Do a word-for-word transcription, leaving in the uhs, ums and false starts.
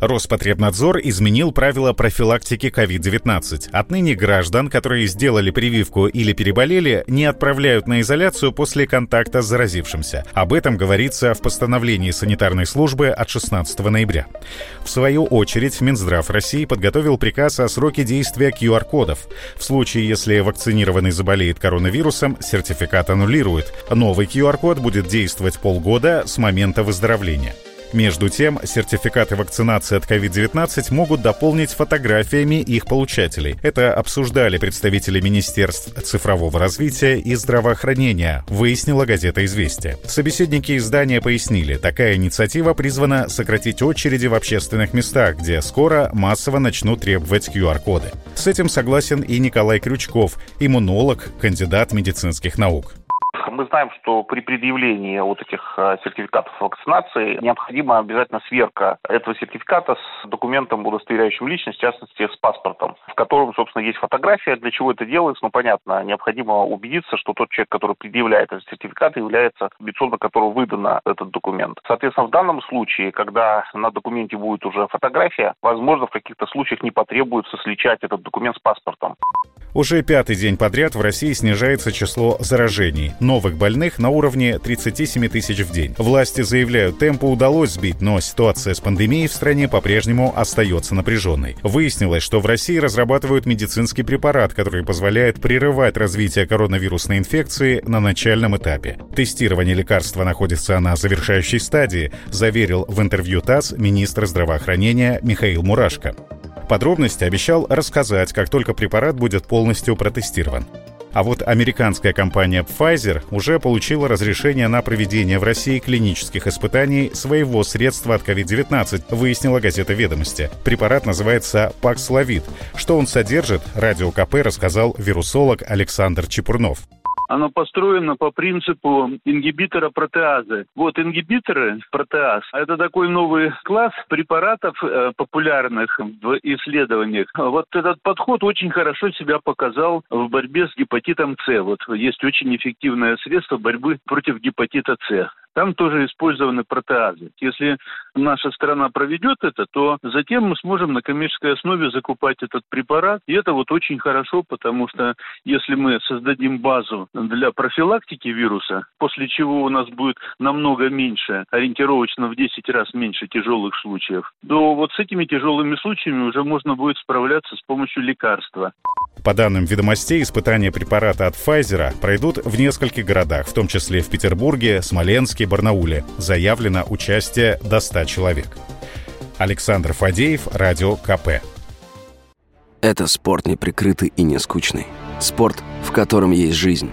Роспотребнадзор изменил правила профилактики ковид девятнадцать. Отныне граждан, которые сделали прививку или переболели, не отправляют на изоляцию после контакта с заразившимся. Об этом говорится в постановлении санитарной службы от шестнадцатого ноября. В свою очередь, Минздрав России подготовил приказ о сроке действия ку ар-кодов. В случае, если вакцинированный заболеет коронавирусом, сертификат аннулируют. Новый ку ар-код будет действовать полгода с момента выздоровления. Между тем, сертификаты вакцинации от ковид девятнадцать могут дополнить фотографиями их получателей. Это обсуждали представители Министерств цифрового развития и здравоохранения, выяснила газета «Известия». Собеседники издания пояснили, такая инициатива призвана сократить очереди в общественных местах, где скоро массово начнут требовать ку ар-коды. С этим согласен и Николай Крючков, иммунолог, кандидат медицинских наук. Мы знаем, что при предъявлении вот этих сертификатов вакцинации необходима обязательно сверка этого сертификата с документом, удостоверяющим личность, в частности, с паспортом, в котором, собственно, есть фотография. Для чего это делается? Ну, понятно, необходимо убедиться, что тот человек, который предъявляет этот сертификат, является лицом, на которого выдан этот документ. Соответственно, в данном случае, когда на документе будет уже фотография, возможно, в каких-то случаях не потребуется сличать этот документ с паспортом. Уже пятый день подряд в России снижается число заражений. Новых больных на уровне тридцать семь тысяч в день. Власти заявляют, темпу удалось сбить, но ситуация с пандемией в стране по-прежнему остается напряженной. Выяснилось, что в России разрабатывают медицинский препарат, который позволяет прерывать развитие коронавирусной инфекции на начальном этапе. Тестирование лекарства находится на завершающей стадии, заверил в интервью ТАСС министр здравоохранения Михаил Мурашко. Подробности обещал рассказать, как только препарат будет полностью протестирован. А вот американская компания Pfizer уже получила разрешение на проведение в России клинических испытаний своего средства от ковид девятнадцать, выяснила газета «Ведомости». Препарат называется Paxlovid. Что он содержит, Радио КП рассказал вирусолог Александр Чепурнов. Оно построено по принципу ингибитора протеазы. Вот ингибиторы протеаз – это такой новый класс препаратов, популярных в исследованиях. Вот этот подход очень хорошо себя показал в борьбе с гепатитом С. Вот есть очень эффективное средство борьбы против гепатита С. Там тоже использованы протеазы. Если наша страна проведет это, то затем мы сможем на коммерческой основе закупать этот препарат. И это вот очень хорошо, потому что если мы создадим базу для профилактики вируса, после чего у нас будет намного меньше, ориентировочно в десять раз меньше тяжелых случаев, то вот с этими тяжелыми случаями уже можно будет справляться с помощью лекарства. По данным «Ведомостей», испытания препарата от Pfizer пройдут в нескольких городах, в том числе в Петербурге, Смоленске, Барнауле. Заявлено участие до ста человек. Александр Фадеев, Радио КП. Это спорт неприкрытый и не скучный. Спорт, в котором есть жизнь.